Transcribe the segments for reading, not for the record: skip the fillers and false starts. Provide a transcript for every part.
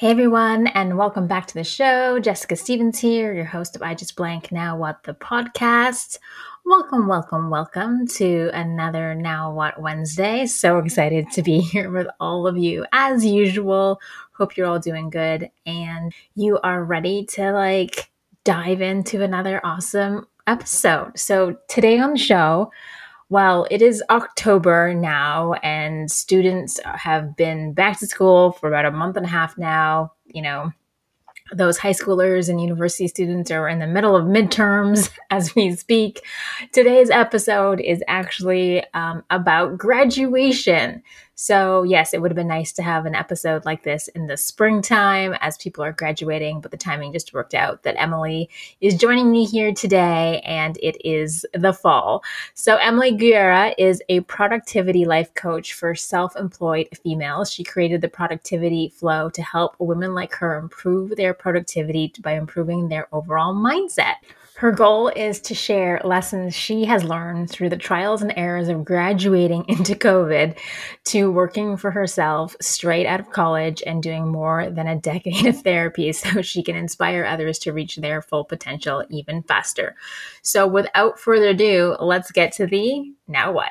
Hey everyone, and welcome back to the show. Jessica Stevens here, your host of I Just Blank Now What, the podcast. Welcome, welcome, welcome to another Now What Wednesday. So excited to be here with all of you as usual. Hope you're all doing good and you are ready to dive into another awesome episode. So today on the show, well, it is October now, and students have been back to school for about a month and a half now. You know, those high schoolers and university students are in the middle of midterms as we speak. Today's episode is actually about graduation. So yes, it would have been nice to have an episode like this in the springtime as people are graduating, but the timing just worked out that Emily is joining me here today, and it is the fall. So Emily Guerra is a productivity life coach for self-employed females. She created the Productivity Flow to help women like her improve their productivity by improving their overall mindset. Her goal is to share lessons she has learned through the trials and errors of graduating into COVID to working for herself straight out of college and doing more than a decade of therapy so she can inspire others to reach their full potential even faster. So without further ado, let's get to the Now What.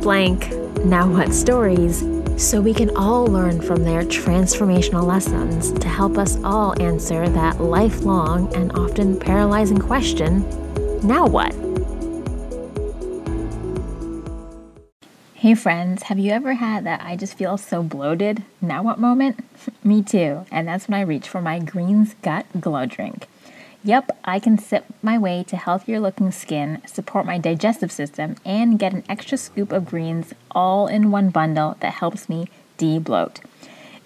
Blank Now What stories, so we can all learn from their transformational lessons to help us all answer that lifelong and often paralyzing question, now what? Hey friends, have you ever had that I just feel so bloated, now what moment? Me too, and that's when I reach for my Greens Gut Glow Drink. Yep, I can sip my way to healthier looking skin, support my digestive system, and get an extra scoop of greens all in one bundle that helps me de-bloat.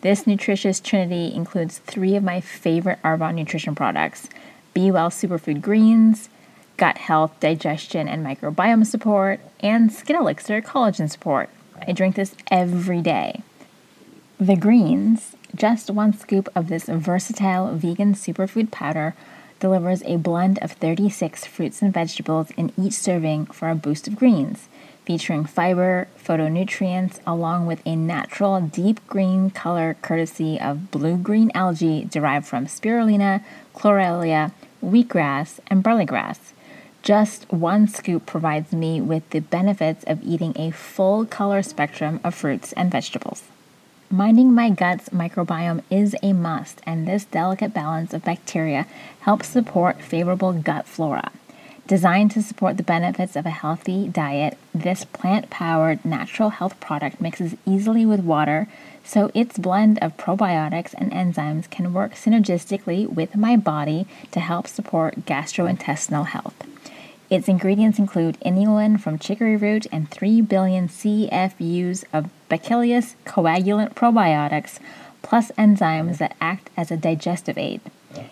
This nutritious trinity includes three of my favorite Arbonne nutrition products: Be Well Superfood Greens, Gut Health, Digestion, and Microbiome Support, and Skin Elixir Collagen Support. I drink this every day. The greens, just one scoop of this versatile vegan superfood powder, delivers a blend of 36 fruits and vegetables in each serving for a boost of greens, featuring fiber, phytonutrients, along with a natural deep green color courtesy of blue-green algae derived from spirulina, chlorella, wheatgrass, and barley grass. Just one scoop provides me with the benefits of eating a full color spectrum of fruits and vegetables. Minding my gut's microbiome is a must, and this delicate balance of bacteria helps support favorable gut flora. Designed to support the benefits of a healthy diet, this plant-powered natural health product mixes easily with water, so its blend of probiotics and enzymes can work synergistically with my body to help support gastrointestinal health. Its ingredients include inulin from chicory root and 3 billion CFUs of Bacillus coagulant probiotics, plus enzymes that act as a digestive aid.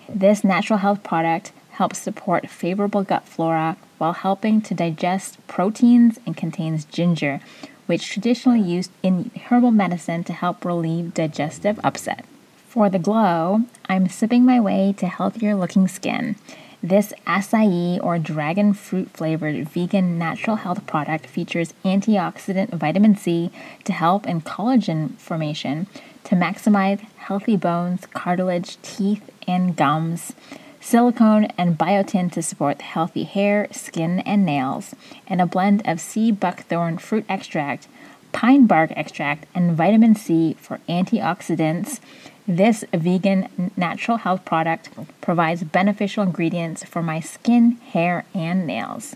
This natural health product helps support favorable gut flora while helping to digest proteins, and contains ginger, which is traditionally used in herbal medicine to help relieve digestive upset. For the glow, I'm sipping my way to healthier looking skin. This acai or dragon fruit flavored vegan natural health product features antioxidant vitamin C to help in collagen formation to maximize healthy bones, cartilage, teeth, and gums, silicone and biotin to support healthy hair, skin, and nails, and a blend of sea buckthorn fruit extract, pine bark extract, and vitamin C for antioxidants. This vegan natural health product provides beneficial ingredients for my skin, hair, and nails.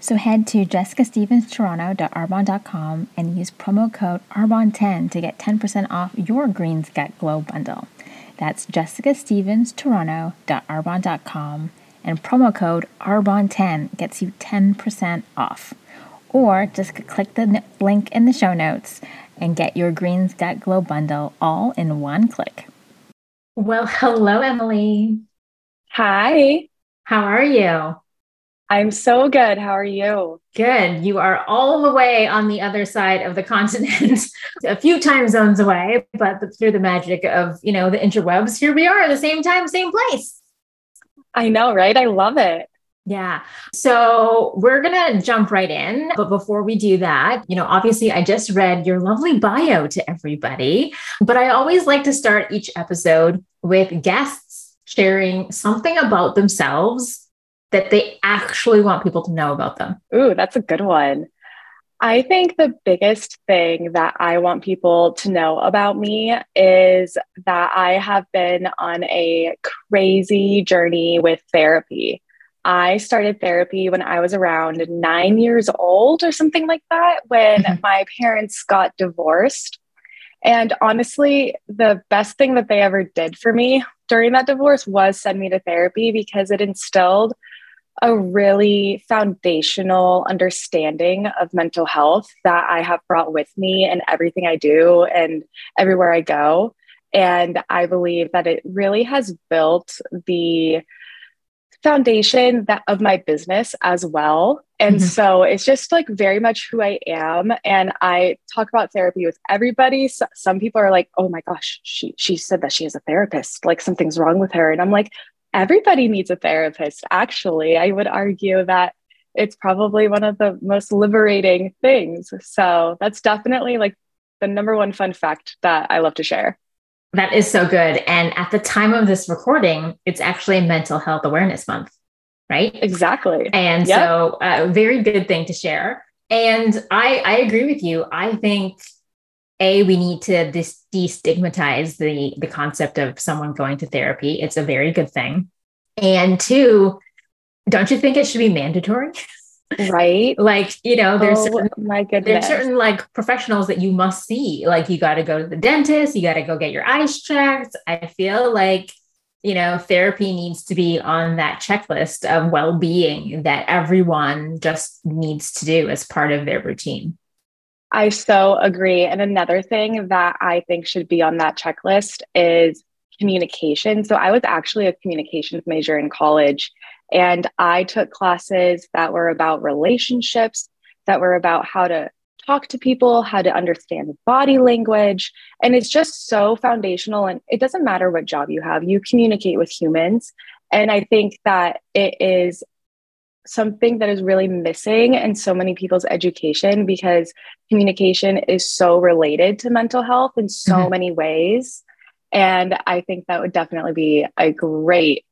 So head to jessicastevens.toronto.arbonne.com and use promo code Arbonne10 to get 10% off your Greens Gut Glow bundle. That's jessicastevens.toronto.arbonne.com, and promo code Arbonne10 gets you 10% off. Or just click the link in the show notes and get your Greens Gut Glow bundle all in one click. Well, hello, Emily. Hi. How are you? I'm so good. How are you? Good. You are all the way on the other side of the continent, a few time zones away, but through the magic of, you know, the interwebs, here we are at the same time, same place. I know, right? I love it. Yeah. So we're going to jump right in. But before we do that, you know, obviously I just read your lovely bio to everybody, but I always like to start each episode with guests sharing something about themselves that they actually want people to know about them. Ooh, that's a good one. I think the biggest thing that I want people to know about me is that I have been on a crazy journey with therapy. I started therapy when I was around 9 years old or something like that, when my parents got divorced. And honestly, the best thing that they ever did for me during that divorce was send me to therapy, because it instilled a really foundational understanding of mental health that I have brought with me in everything I do and everywhere I go. And I believe that it really has built the foundation of my business as well. And so it's just like very much who I am. And I talk about therapy with everybody. So some people are like, oh my gosh, she said that she has a therapist, like something's wrong with her. And I'm like, everybody needs a therapist. Actually, I would argue that it's probably one of the most liberating things. So that's definitely like the number one fun fact that I love to share. That is so good. And at the time of this recording, it's actually Mental Health Awareness Month, right? Exactly. And yep. So a very good thing to share. And I agree with you. I think we need to destigmatize the concept of someone going to therapy. It's a very good thing. And two, don't you think it should be mandatory? Right. Like, you know, there's certain like professionals that you must see, like you got to go to the dentist, you got to go get your eyes checked. I feel like, you know, therapy needs to be on that checklist of well-being that everyone just needs to do as part of their routine. I so agree. And another thing that I think should be on that checklist is communication. So I was actually a communications major in college. And I took classes that were about relationships, that were about how to talk to people, how to understand body language. And it's just so foundational. And it doesn't matter what job you have, you communicate with humans. And I think that it is something that is really missing in so many people's education, because communication is so related to mental health in so many ways. And I think that would definitely be a great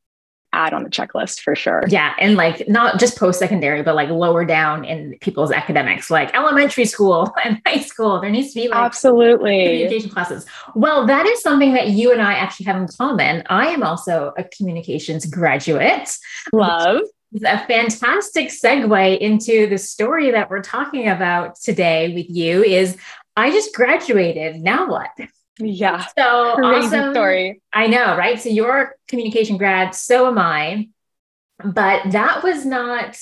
add on the checklist for sure. Yeah. And like, not just post-secondary, but like lower down in people's academics, like elementary school and high school, there needs to be like absolutely communication classes. Well, that is something that you and I actually have in common. I am also a communications graduate. Love. It's a fantastic segue into the story that we're talking about today with you is I just graduated. Now what? Yeah. So crazy awesome story. I know, right? So you're a communication grad, so am I, but that was not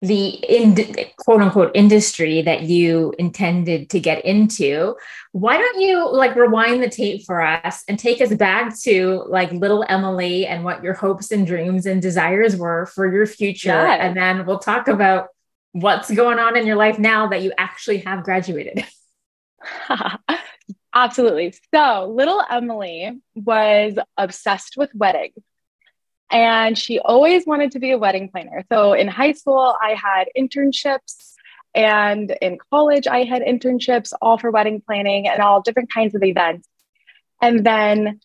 the quote unquote industry that you intended to get into. Why don't you like rewind the tape for us and take us back to like little Emily and what your hopes and dreams and desires were for your future. Yeah. And then we'll talk about what's going on in your life now that you actually have graduated. Absolutely. So little Emily was obsessed with weddings, and she always wanted to be a wedding planner. So in high school, I had internships, and in college, I had internships all for wedding planning and all different kinds of events. And then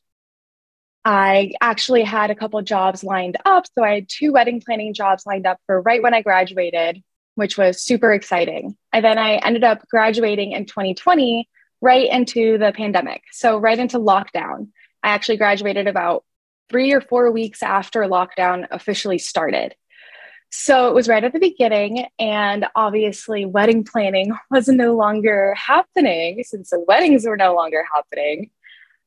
I actually had a couple of jobs lined up. So I had two wedding planning jobs lined up for right when I graduated, which was super exciting. And then I ended up graduating in 2020, right into the pandemic. So right into lockdown. I actually graduated about 3 or 4 weeks after lockdown officially started. So it was right at the beginning, and obviously wedding planning was no longer happening since the weddings were no longer happening.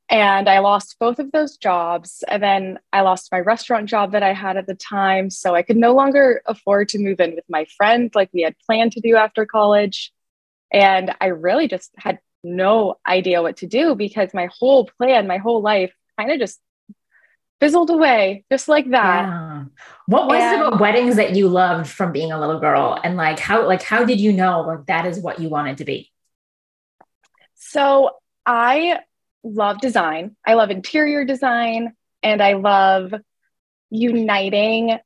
And I lost both of those jobs. And then I lost my restaurant job that I had at the time. So I could no longer afford to move in with my friend like we had planned to do after college. And I really just had no idea what to do because my whole plan, my whole life kind of just fizzled away just like that. Yeah. What was it about weddings that you loved from being a little girl? And how did you know that is what you wanted to be? So I love design. I love interior design, and I love uniting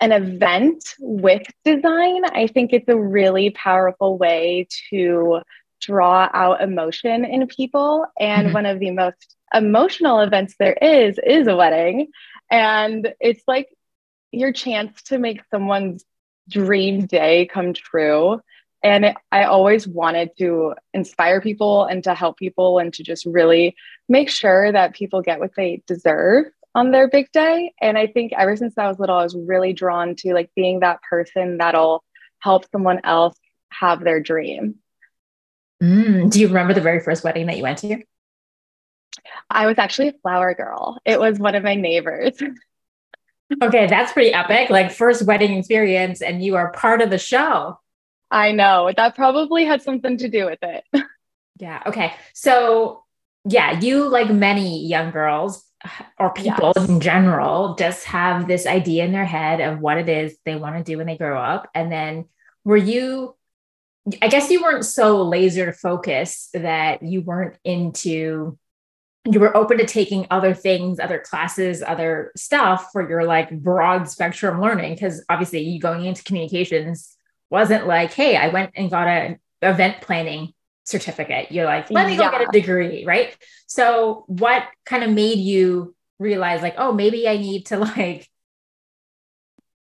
an event with design. I think it's a really powerful way to draw out emotion in people. And one of the most emotional events there is a wedding. And it's like your chance to make someone's dream day come true. And I always wanted to inspire people and to help people and to just really make sure that people get what they deserve on their big day. And I think ever since I was little, I was really drawn to being that person that'll help someone else have their dream. Do you remember the very first wedding that you went to? I was actually a flower girl. It was one of my neighbors. Okay, that's pretty epic. First wedding experience, and you are part of the show. I know. That probably had something to do with it. Yeah. Okay. So yeah, you, like many young girls or people in general, just have this idea in their head of what it is they want to do when they grow up. And then I guess you weren't so laser focused that you were open to taking other things, other classes, other stuff for your broad spectrum learning. Cause obviously you going into communications wasn't hey, I went and got an event planning certificate. You're let me go get a degree. Right. So what kind of made you realize oh, maybe I need to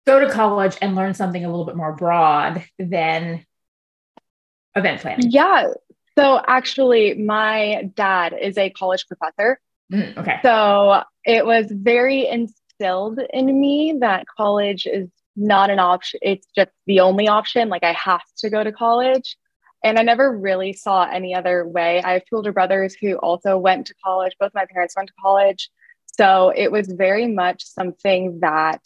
go to college and learn something a little bit more broad than event planning? Yeah. So actually my dad is a college professor. Okay. So it was very instilled in me that college is not an option. It's just the only option. I have to go to college. And I never really saw any other way. I have two older brothers who also went to college. Both my parents went to college. So it was very much something that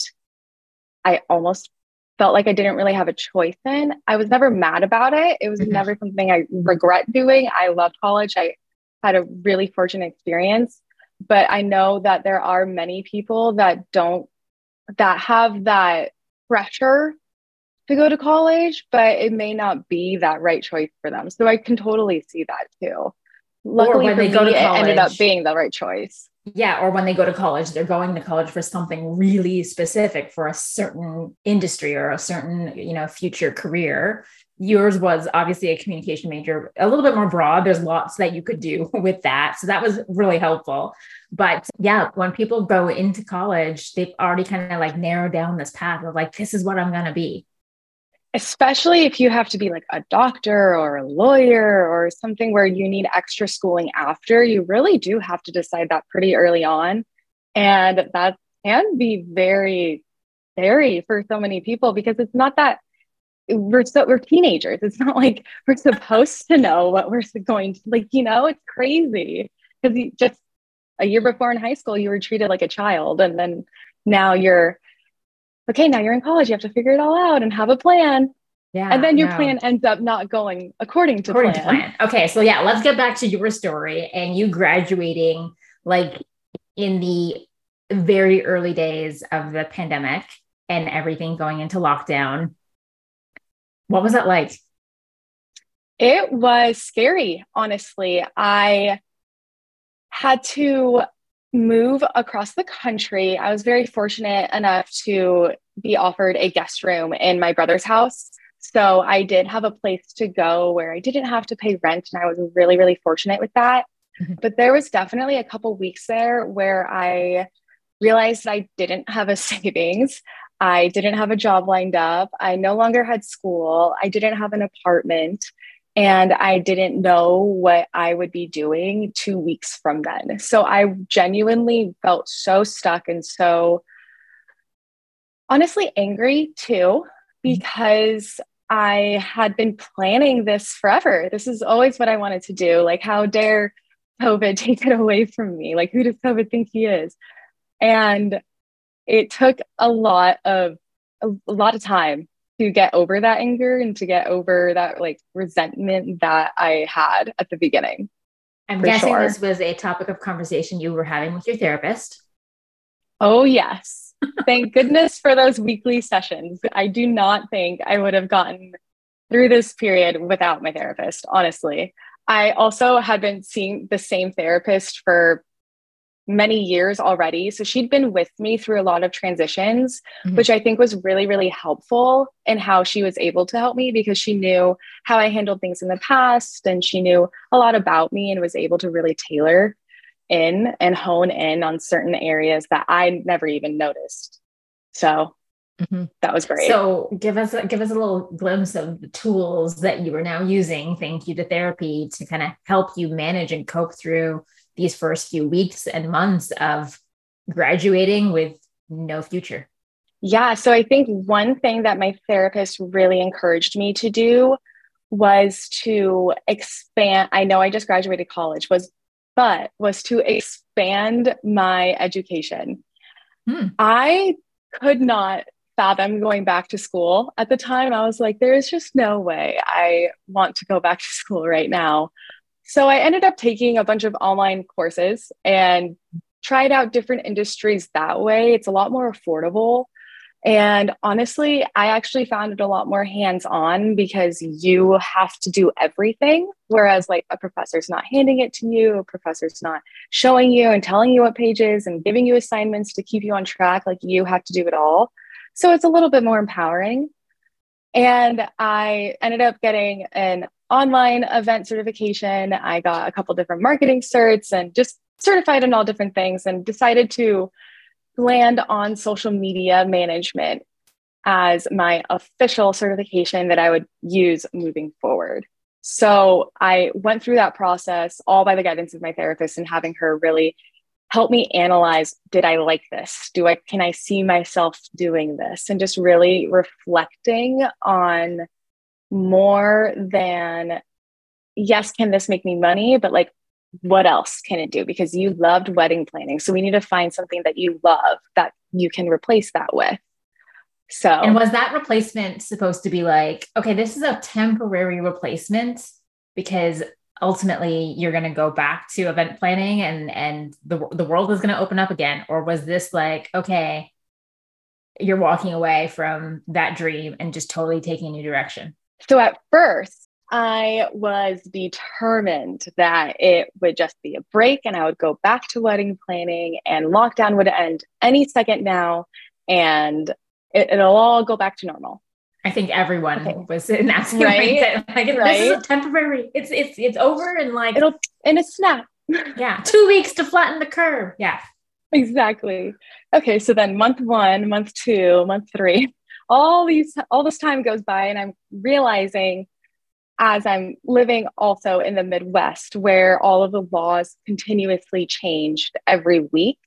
I almost felt I didn't really have a choice in. I was never mad about it. It was never something I regret doing. I loved college. I had a really fortunate experience, but I know that there are many people that have that pressure to go to college, but it may not be that right choice for them. So I can totally see that too. Luckily for me, it ended up being the right choice. Yeah. Or when they go to college, they're going to college for something really specific for a certain industry or a certain, future career. Yours was obviously a communication major, a little bit more broad. There's lots that you could do with that. So that was really helpful. But yeah, when people go into college, they've already kind of narrowed down this path of this is what I'm going to be. Especially if you have to be a doctor or a lawyer or something where you need extra schooling after, you really do have to decide that pretty early on. And that can be very scary for so many people because it's not that we're teenagers. It's not we're supposed to know what we're going to it's crazy because just a year before in high school, you were treated like a child. And then now you're in college, you have to figure it all out and have a plan. Yeah, and then your plan ends up not going according to plan. Okay. So yeah, let's get back to your story and you graduating in the very early days of the pandemic and everything going into lockdown. What was that like? It was scary. Honestly, I had to move across the country. I was very fortunate enough to be offered a guest room in my brother's house. So I did have a place to go where I didn't have to pay rent. And I was really, really fortunate with that. But there was definitely a couple weeks there where I realized I didn't have a savings. I didn't have a job lined up. I no longer had school. I didn't have an apartment. And I didn't know what I would be doing 2 weeks from then. So I genuinely felt so stuck and so honestly angry too, because I had been planning this forever. This is always what I wanted to do. How dare COVID take it away from me? Who does COVID think he is? And it took a lot of time to get over that anger and to get over that like resentment that I had at the beginning. I'm guessing this was a topic of conversation you were having with your therapist. Oh, yes. Thank goodness for those weekly sessions. I do not think I would have gotten through this period without my therapist, honestly. I also had been seeing the same therapist for many years already. So she'd been with me through a lot of transitions, which I think was really, really helpful in how she was able to help me because she knew how I handled things in the past and she knew a lot about me and was able to really tailor in and hone in on certain areas that I never even noticed. So that was great. So give us a little glimpse of the tools that you are now using, thank you to therapy, to kind of help you manage and cope through these first few weeks and months of graduating with no future. Yeah. So I think one thing that my therapist really encouraged me to do was to expand. I know I just graduated college, but to expand my education. I could not fathom going back to school at the time. I was like, there is just no way I want to go back to school right now. So I ended up taking a bunch of online courses and tried out different industries that way. It's a lot more affordable. And honestly, I actually found it a lot more hands-on because you have to do everything. Whereas like a professor's not handing it to you, a professor's not showing you and telling you what pages and giving you assignments to keep you on track. Like you have to do it all. So it's a little bit more empowering. And I ended up getting an online event certification. I got a couple different marketing certs and just certified in all different things and decided to land on social media management as my official certification that I would use moving forward. So I went through that process all by the guidance of my therapist and having her really help me analyze, did I like this? Can I see myself doing this? And just really reflecting on more than, yes, can this make me money? But like, what else can it do? Because you loved wedding planning. So we need to find something that you love that you can replace that with. So. And was that replacement supposed to be like, okay, this is a temporary replacement because ultimately you're going to go back to event planning and the world is going to open up again? Or was this like, okay, you're walking away from that dream and just totally taking a new direction? So at first I was determined that it would just be a break and I would go back to wedding planning and lockdown would end any second now and it'll all go back to normal. I think everyone was in that same mindset. Like, this is temporary. It's over and like it'll in a snap. Yeah. 2 weeks to flatten the curve. Yeah. Exactly. Okay. So then month one, month two, month three, all this time goes by and I'm realizing as I'm living also in the Midwest where all of the laws continuously changed every week.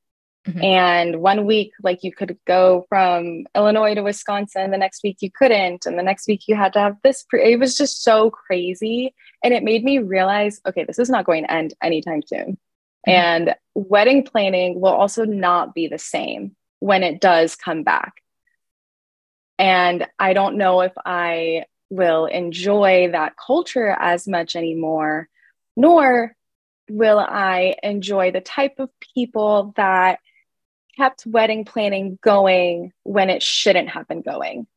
And 1 week, like you could go from Illinois to Wisconsin, the next week you couldn't. And the next week you had to have this. It was just so crazy. And it made me realize, okay, this is not going to end anytime soon. And wedding planning will also not be the same when it does come back. And I don't know if I will enjoy that culture as much anymore, nor will I enjoy the type of people that kept wedding planning going when it shouldn't have been going.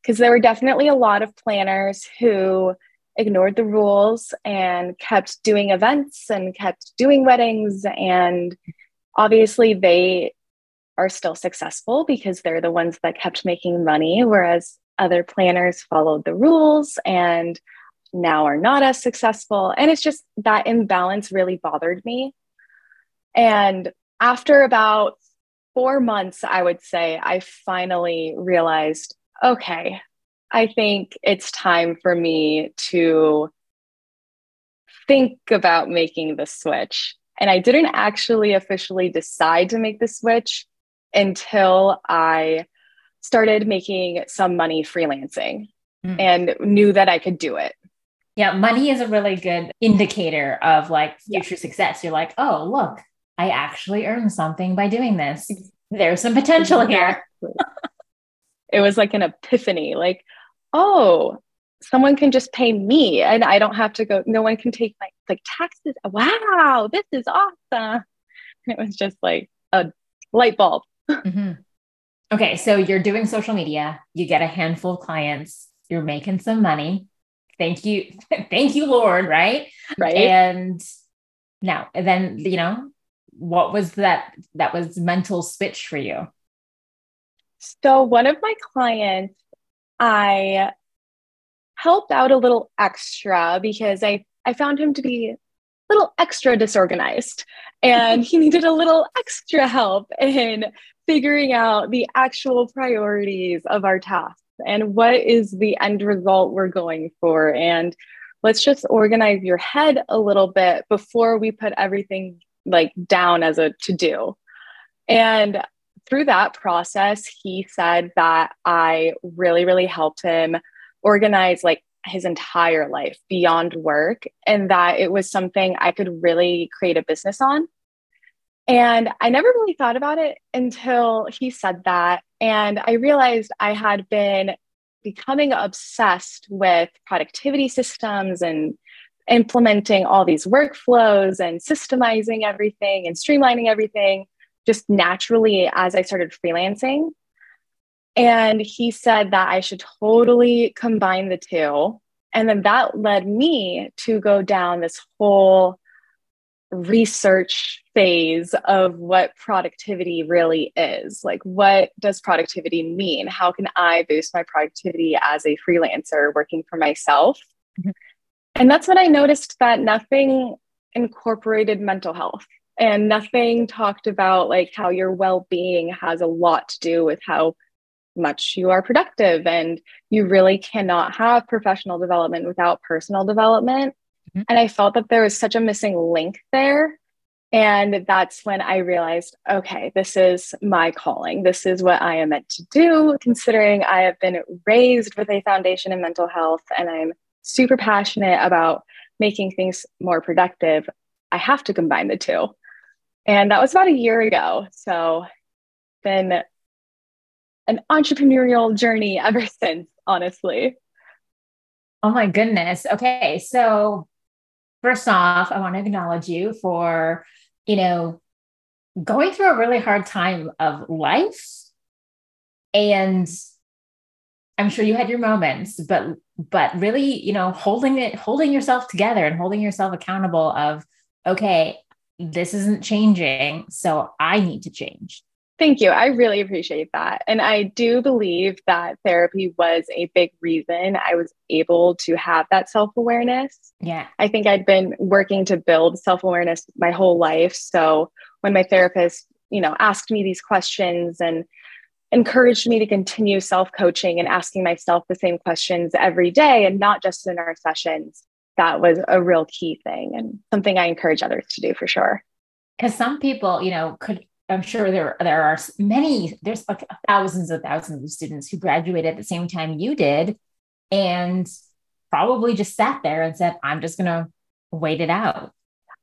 Because there were definitely a lot of planners who ignored the rules and kept doing events and kept doing weddings. And obviously they are still successful because they're the ones that kept making money, whereas other planners followed the rules and now are not as successful. And it's just that imbalance really bothered me. And after about 4 months, I would say, I finally realized, okay, I think it's time for me to think about making the switch. And I didn't actually officially decide to make the switch until I started making some money freelancing and knew that I could do it. Yeah. Money is a really good indicator of like future success. You're like, oh, look, I actually earned something by doing this. There's some potential here. It was like an epiphany, like, oh, someone can just pay me and I don't have to go, no one can take my like taxes. Wow, this is awesome. And it was just like a light bulb. Mm-hmm. Okay. So you're doing social media, you get a handful of clients, you're making some money. Thank you. Thank you, Lord. Right. Right. And now, and then, you know, what was that? That was mental switch for you. So one of my clients, I helped out a little extra because I found him to be a little extra disorganized and he needed a little extra help in figuring out the actual priorities of our tasks and what is the end result we're going for. And let's just organize your head a little bit before we put everything like down as a to-do. And through that process, he said that I really, really helped him organize like his entire life beyond work, and that it was something I could really create a business on. And I never really thought about it until he said that. And I realized I had been becoming obsessed with productivity systems and implementing all these workflows and systemizing everything and streamlining everything just naturally as I started freelancing. And he said that I should totally combine the two. And then that led me to go down this whole research phase of what productivity really is. Like, what does productivity mean? How can I boost my productivity as a freelancer working for myself? Mm-hmm. And that's when I noticed that nothing incorporated mental health. And nothing talked about like how your well-being has a lot to do with how much you are productive, and you really cannot have professional development without personal development. Mm-hmm. And I felt that there was such a missing link there. And that's when I realized, okay, this is my calling. This is what I am meant to do, considering I have been raised with a foundation in mental health and I'm super passionate about making things more productive. I have to combine the two. And that was about a year ago. So been an entrepreneurial journey ever since, honestly. Oh my goodness. Okay. So first off, I want to acknowledge you for, you know, going through a really hard time of life. And I'm sure you had your moments, but really, you know, holding yourself together and holding yourself accountable of, okay, this isn't changing, so I need to change. Thank you. I really appreciate that. And I do believe that therapy was a big reason I was able to have that self-awareness. Yeah. I think I'd been working to build self-awareness my whole life. So when my therapist, you know, asked me these questions and encouraged me to continue self-coaching and asking myself the same questions every day and not just in our sessions, that was a real key thing and something I encourage others to do for sure. Because some people, you know, I'm sure there are many, there's like thousands of students who graduated at the same time you did and probably just sat there and said, I'm just going to wait it out.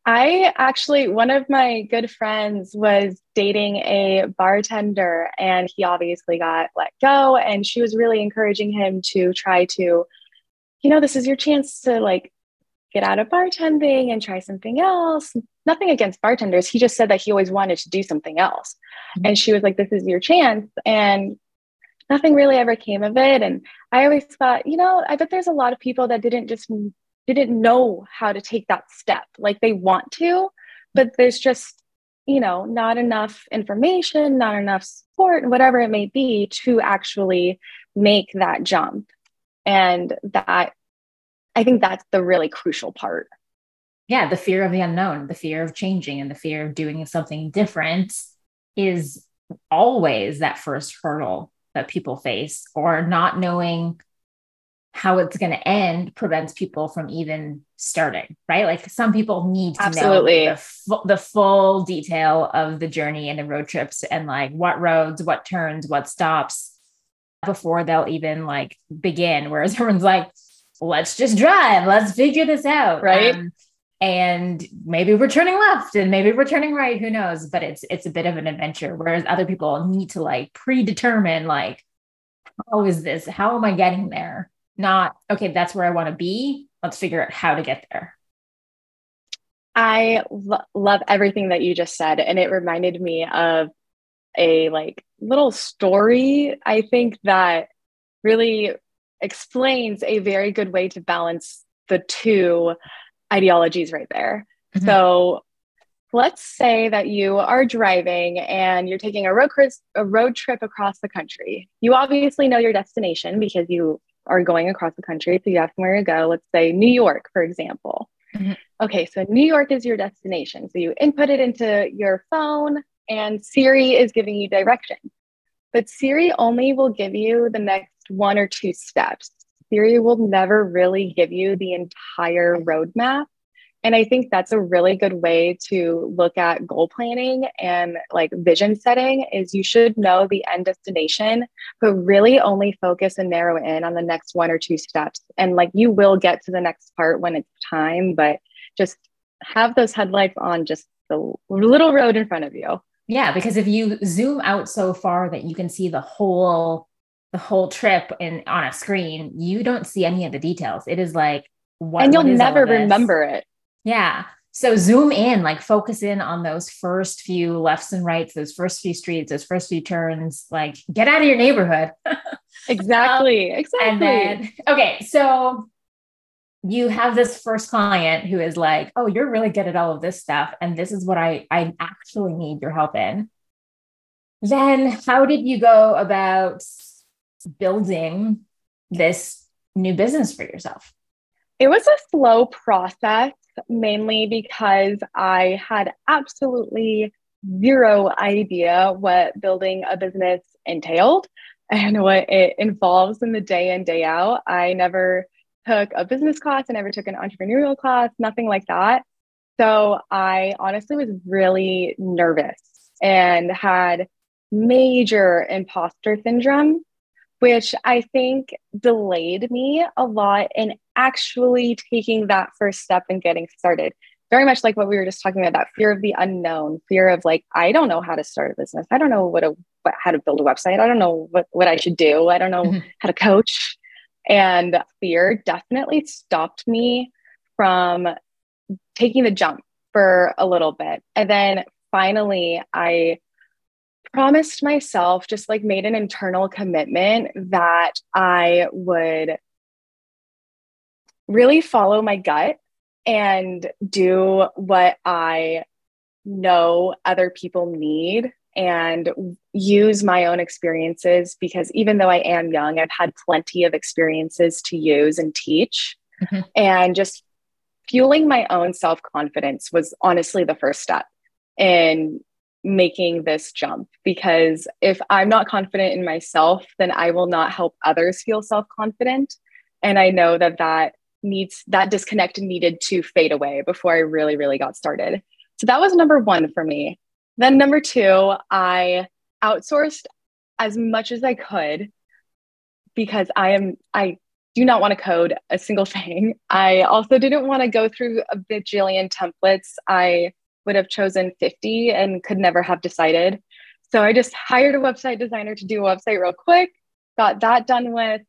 I actually, one of my good friends was dating a bartender and he obviously got let go, and she was really encouraging him to try to, you know, this is your chance to like get out of bartending and try something else. Nothing against bartenders. He just said that he always wanted to do something else. Mm-hmm. And she was like, this is your chance. And nothing really ever came of it. And I always thought, you know, I bet there's a lot of people that didn't know how to take that step. Like they want to, but there's just, you know, not enough information, not enough support, whatever it may be to actually make that jump. And that, I think that's the really crucial part. Yeah. The fear of the unknown, the fear of changing, and the fear of doing something different is always that first hurdle that people face, or not knowing how it's going to end prevents people from even starting, right? Like some people need to Absolutely. Know the full detail of the journey and the road trips and like what roads, what turns, what stops before they'll even like begin. Whereas everyone's like, let's just drive, let's figure this out. Right. And maybe we're turning left and maybe we're turning right, who knows, but it's a bit of an adventure. Whereas other people need to like predetermine, like, how is this? How am I getting there? not, okay, that's where I want to be. Let's figure out how to get there. I love everything that you just said. And it reminded me of a little story, I think, that really explains a very good way to balance the two ideologies right there. Mm-hmm. So let's say that you are driving and you're taking a road trip across the country. You obviously know your destination because you are going across the country. So you have somewhere to go. Let's say New York, for example. Mm-hmm. Okay, so New York is your destination. So you input it into your phone and Siri is giving you directions. But Siri only will give you the next one or two steps. Siri will never really give you the entire roadmap. And I think that's a really good way to look at goal planning and vision setting is you should know the end destination, but really only focus and narrow in on the next one or two steps. And you will get to the next part when it's time, but just have those headlights on just the little road in front of you. Yeah. Because if you zoom out so far that you can see the whole trip on a screen, you don't see any of the details. It is and you'll never remember it. Yeah. So zoom in, focus in on those first few lefts and rights, those first few streets, those first few turns, get out of your neighborhood. Exactly. Exactly. And then, okay. So you have this first client who is oh, you're really good at all of this stuff. And this is what I actually need your help in. Then how did you go about building this new business for yourself? It was a slow process, mainly because I had absolutely zero idea what building a business entailed and what it involves in the day in, day out. I never took a business class. I never took an entrepreneurial class, nothing like that. So I honestly was really nervous and had major imposter syndrome, which I think delayed me a lot in actually taking that first step and getting started. Very much like what we were just talking about, that fear of the unknown, fear of I don't know how to start a business. I don't know how to build a website. I don't know what I should do. I don't know how to coach. And fear definitely stopped me from taking the jump for a little bit. And then finally, I promised myself, just made an internal commitment that I would really follow my gut and do what I know other people need and use my own experiences, because even though I am young, I've had plenty of experiences to use and teach. Mm-hmm. And just fueling my own self-confidence was honestly the first step in making this jump, because if I'm not confident in myself, then I will not help others feel self-confident. And I know that disconnect needed to fade away before I really, really got started. So that was number one for me. Then number two, I outsourced as much as I could because I do not want to code a single thing. I also didn't want to go through a bajillion templates. I would have chosen 50 and could never have decided. So I just hired a website designer to do a website real quick, got that done with,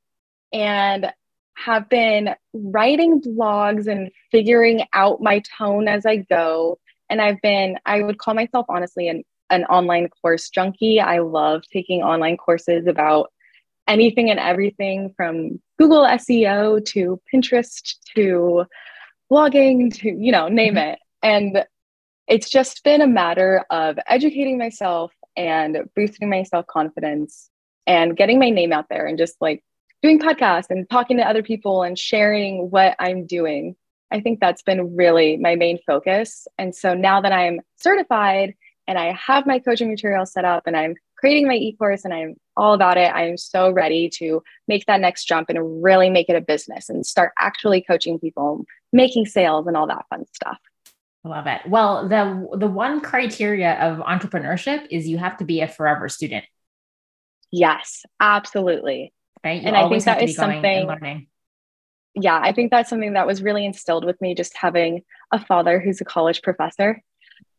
and have been writing blogs and figuring out my tone as I go. And I would call myself honestly an online course junkie. I love taking online courses about anything and everything from Google SEO to Pinterest to blogging to, name it. And it's just been a matter of educating myself and boosting my self-confidence and getting my name out there and just doing podcasts and talking to other people and sharing what I'm doing. I think that's been really my main focus. And so now that I'm certified and I have my coaching material set up and I'm creating my e-course and I'm all about it, I'm so ready to make that next jump and really make it a business and start actually coaching people, making sales and all that fun stuff. Love it. Well, the one criteria of entrepreneurship is you have to be a forever student. Yes, absolutely. Right? And I think that is something. Yeah, I think that's something that was really instilled with me, just having a father who's a college professor.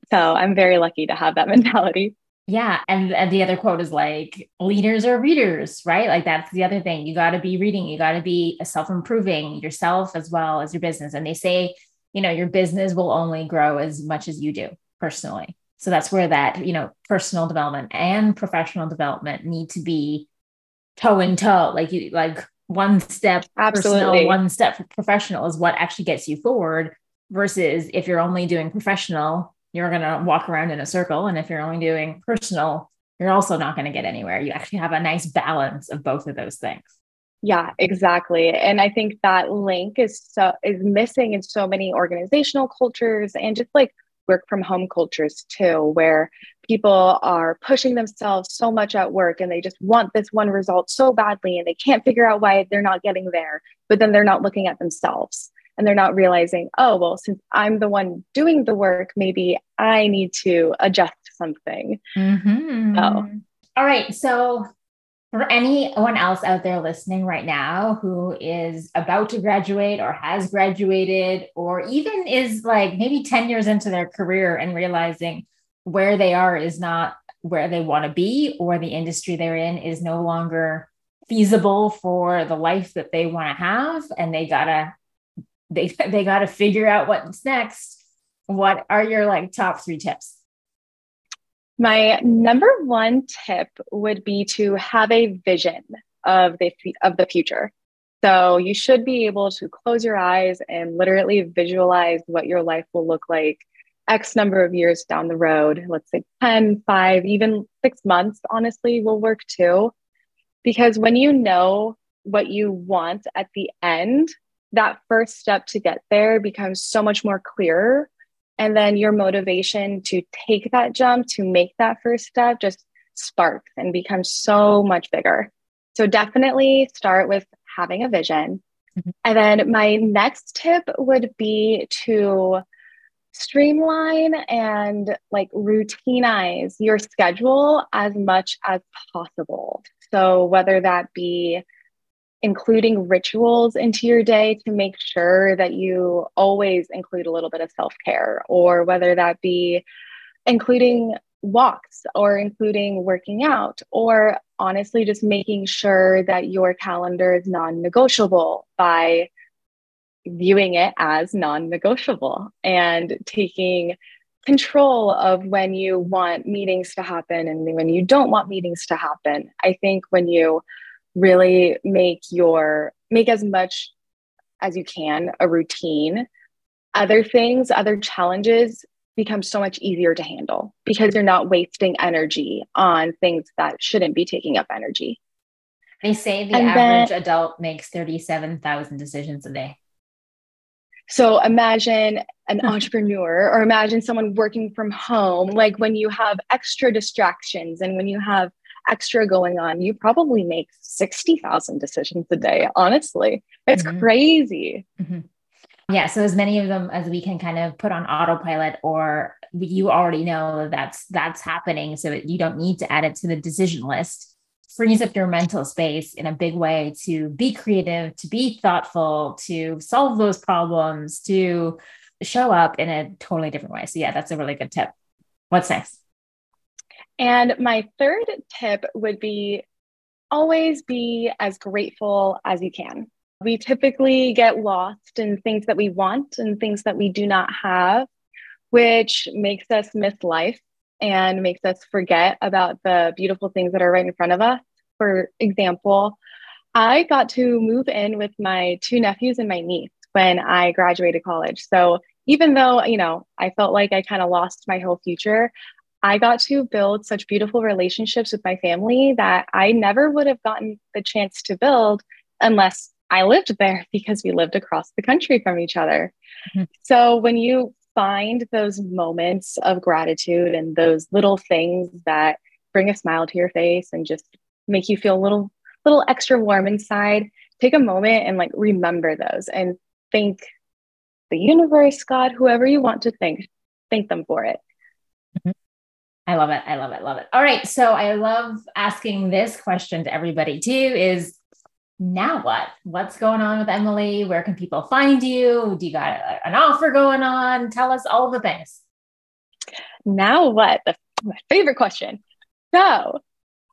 So I'm very lucky to have that mentality. Yeah. And the other quote is like, leaders are readers, right? Like that's the other thing. You got to be reading, you got to be self-improving yourself as well as your business. And they say, you know, your business will only grow as much as you do personally. So that's where that, you know, personal development and professional development need to be toe in toe. Like you, like one step, absolutely, personal, one step professional is what actually gets you forward versus if you're only doing professional, you're going to walk around in a circle. And if you're only doing personal, you're also not going to get anywhere. You actually have a nice balance of both of those things. Yeah, exactly. And I think that link is missing in so many organizational cultures and just like work from home cultures too, where people are pushing themselves so much at work and they just want this one result so badly and they can't figure out why they're not getting there, but then they're not looking at themselves. And they're not realizing, oh, well, since I'm the one doing the work, maybe I need to adjust something. Mm-hmm. So. All right. So for anyone else out there listening right now who is about to graduate or has graduated, or even is like maybe 10 years into their career and realizing where they are is not where they want to be, or the industry they're in is no longer feasible for the life that they want to have, and they got to figure out what's next. What are your like top three tips? My number one tip would be to have a vision of the future. So you should be able to close your eyes and literally visualize what your life will look like X number of years down the road. Let's say 10, 5, even 6 months, honestly, will work too. Because when you know what you want at the end, that first step to get there becomes so much more clearer. And then your motivation to take that jump, to make that first step, just sparks and becomes so much bigger. So definitely start with having a vision. Mm-hmm. And then my next tip would be to streamline and like routinize your schedule as much as possible. So whether that be including rituals into your day to make sure that you always include a little bit of self-care, or whether that be including walks or including working out, or honestly, just making sure that your calendar is non-negotiable by viewing it as non-negotiable and taking control of when you want meetings to happen and when you don't want meetings to happen. I think when you really make as much as you can a routine, other challenges become so much easier to handle because you're not wasting energy on things that shouldn't be taking up energy. They say the average adult makes 37,000 decisions a day. So imagine an entrepreneur, or imagine someone working from home. Like when you have extra distractions and when you have extra going on, you probably make 60,000 decisions a day. Honestly, it's crazy. Mm-hmm. Yeah. So as many of them as we can kind of put on autopilot, or you already know that's happening. So you don't need to add it to the decision list. Frees up your mental space in a big way to be creative, to be thoughtful, to solve those problems, to show up in a totally different way. So yeah, that's a really good tip. What's next? And my third tip would be always be as grateful as you can. We typically get lost in things that we want and things that we do not have, which makes us miss life and makes us forget about the beautiful things that are right in front of us. For example, I got to move in with my 2 nephews and my niece when I graduated college. So even though, you know, I felt like I kind of lost my whole future, I got to build such beautiful relationships with my family that I never would have gotten the chance to build unless I lived there, because we lived across the country from each other. Mm-hmm. So when you find those moments of gratitude and those little things that bring a smile to your face and just make you feel a little extra warm inside, take a moment and like remember those and thank the universe, God, whoever you want to thank them for it. Mm-hmm. I love it. I love it. Love it. All right. So I love asking this question to everybody too, is now what? What's going on with Emily? Where can people find you? Do you got an offer going on? Tell us all the things. Now what? My favorite question. So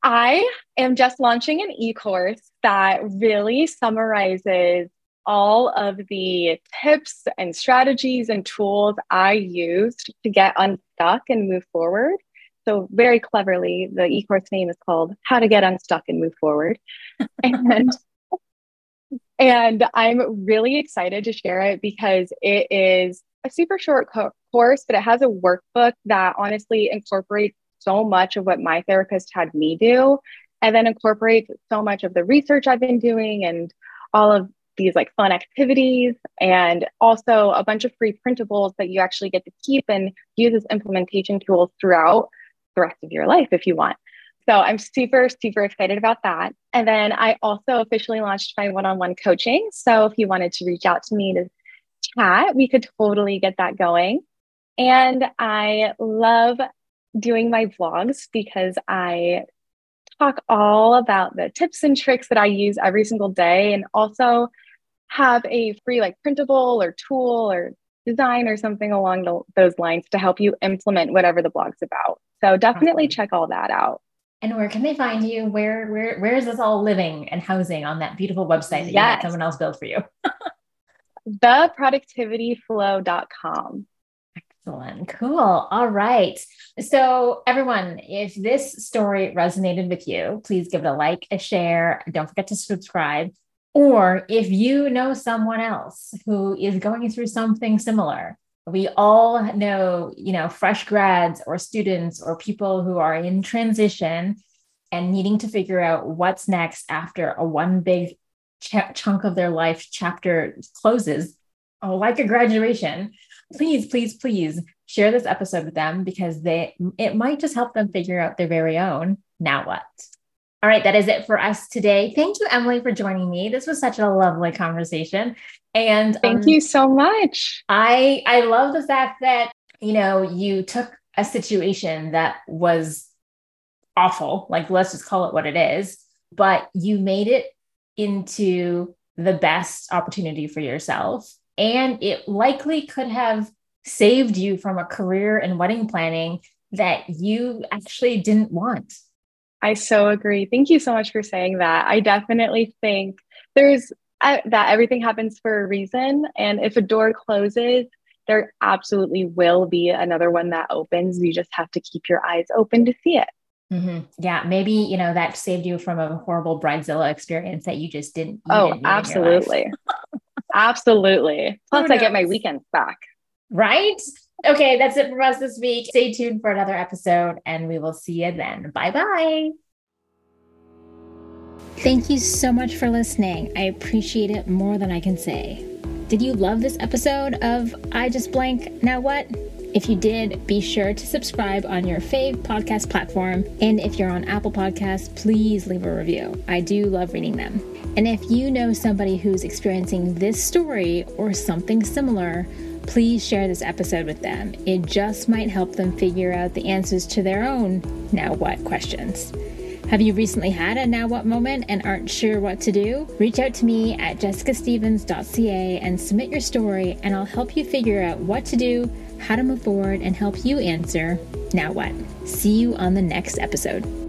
I am just launching an e-course that really summarizes all of the tips and strategies and tools I used to get unstuck and move forward. So very cleverly, the e-course name is called How to Get Unstuck and Move Forward. And I'm really excited to share it because it is a super short course, but it has a workbook that honestly incorporates so much of what my therapist had me do, and then incorporates so much of the research I've been doing and all of these like fun activities, and also a bunch of free printables that you actually get to keep and use as implementation tools throughout the rest of your life if you want. So I'm super, super excited about that. And then I also officially launched my one-on-one coaching. So if you wanted to reach out to me to chat, we could totally get that going. And I love doing my vlogs because I talk all about the tips and tricks that I use every single day, and also have a free like printable or tool or design or something along those lines to help you implement whatever the blog's about. So definitely check all that out. And where can they find you? Where is this all living and housing on that beautiful website that you had someone else build for you? theproductivityflow.com. Excellent. Cool. All right. So everyone, if this story resonated with you, please give it a like, a share. Don't forget to subscribe. Or if you know someone else who is going through something similar, we all know, fresh grads or students or people who are in transition and needing to figure out what's next after a one big chunk of their life chapter closes, like a graduation. Please, please, please share this episode with them because it might just help them figure out their very own now what. All right, that is it for us today. Thank you, Emily, for joining me. This was such a lovely conversation. And thank you so much. I love the fact that, you took a situation that was awful, like let's just call it what it is, but you made it into the best opportunity for yourself. And it likely could have saved you from a career in wedding planning that you actually didn't want. I so agree. Thank you so much for saying that. I definitely think that everything happens for a reason. And if a door closes, there absolutely will be another one that opens. You just have to keep your eyes open to see it. Mm-hmm. Yeah. Maybe, that saved you from a horrible bridezilla experience that you just didn't. Oh, absolutely. Absolutely. Plus I get my weekends back. Right? Okay. That's it for us this week. Stay tuned for another episode and we will see you then. Bye-bye. Thank you so much for listening. I appreciate it more than I can say. Did you love this episode of I Just Blank Now What? If you did, be sure to subscribe on your fave podcast platform. And if you're on Apple Podcasts, please leave a review. I do love reading them. And if you know somebody who's experiencing this story or something similar, please share this episode with them. It just might help them figure out the answers to their own now what questions. Have you recently had a now what moment and aren't sure what to do? Reach out to me at jessicastevens.ca and submit your story, and I'll help you figure out what to do, how to move forward, and help you answer now what. See you on the next episode.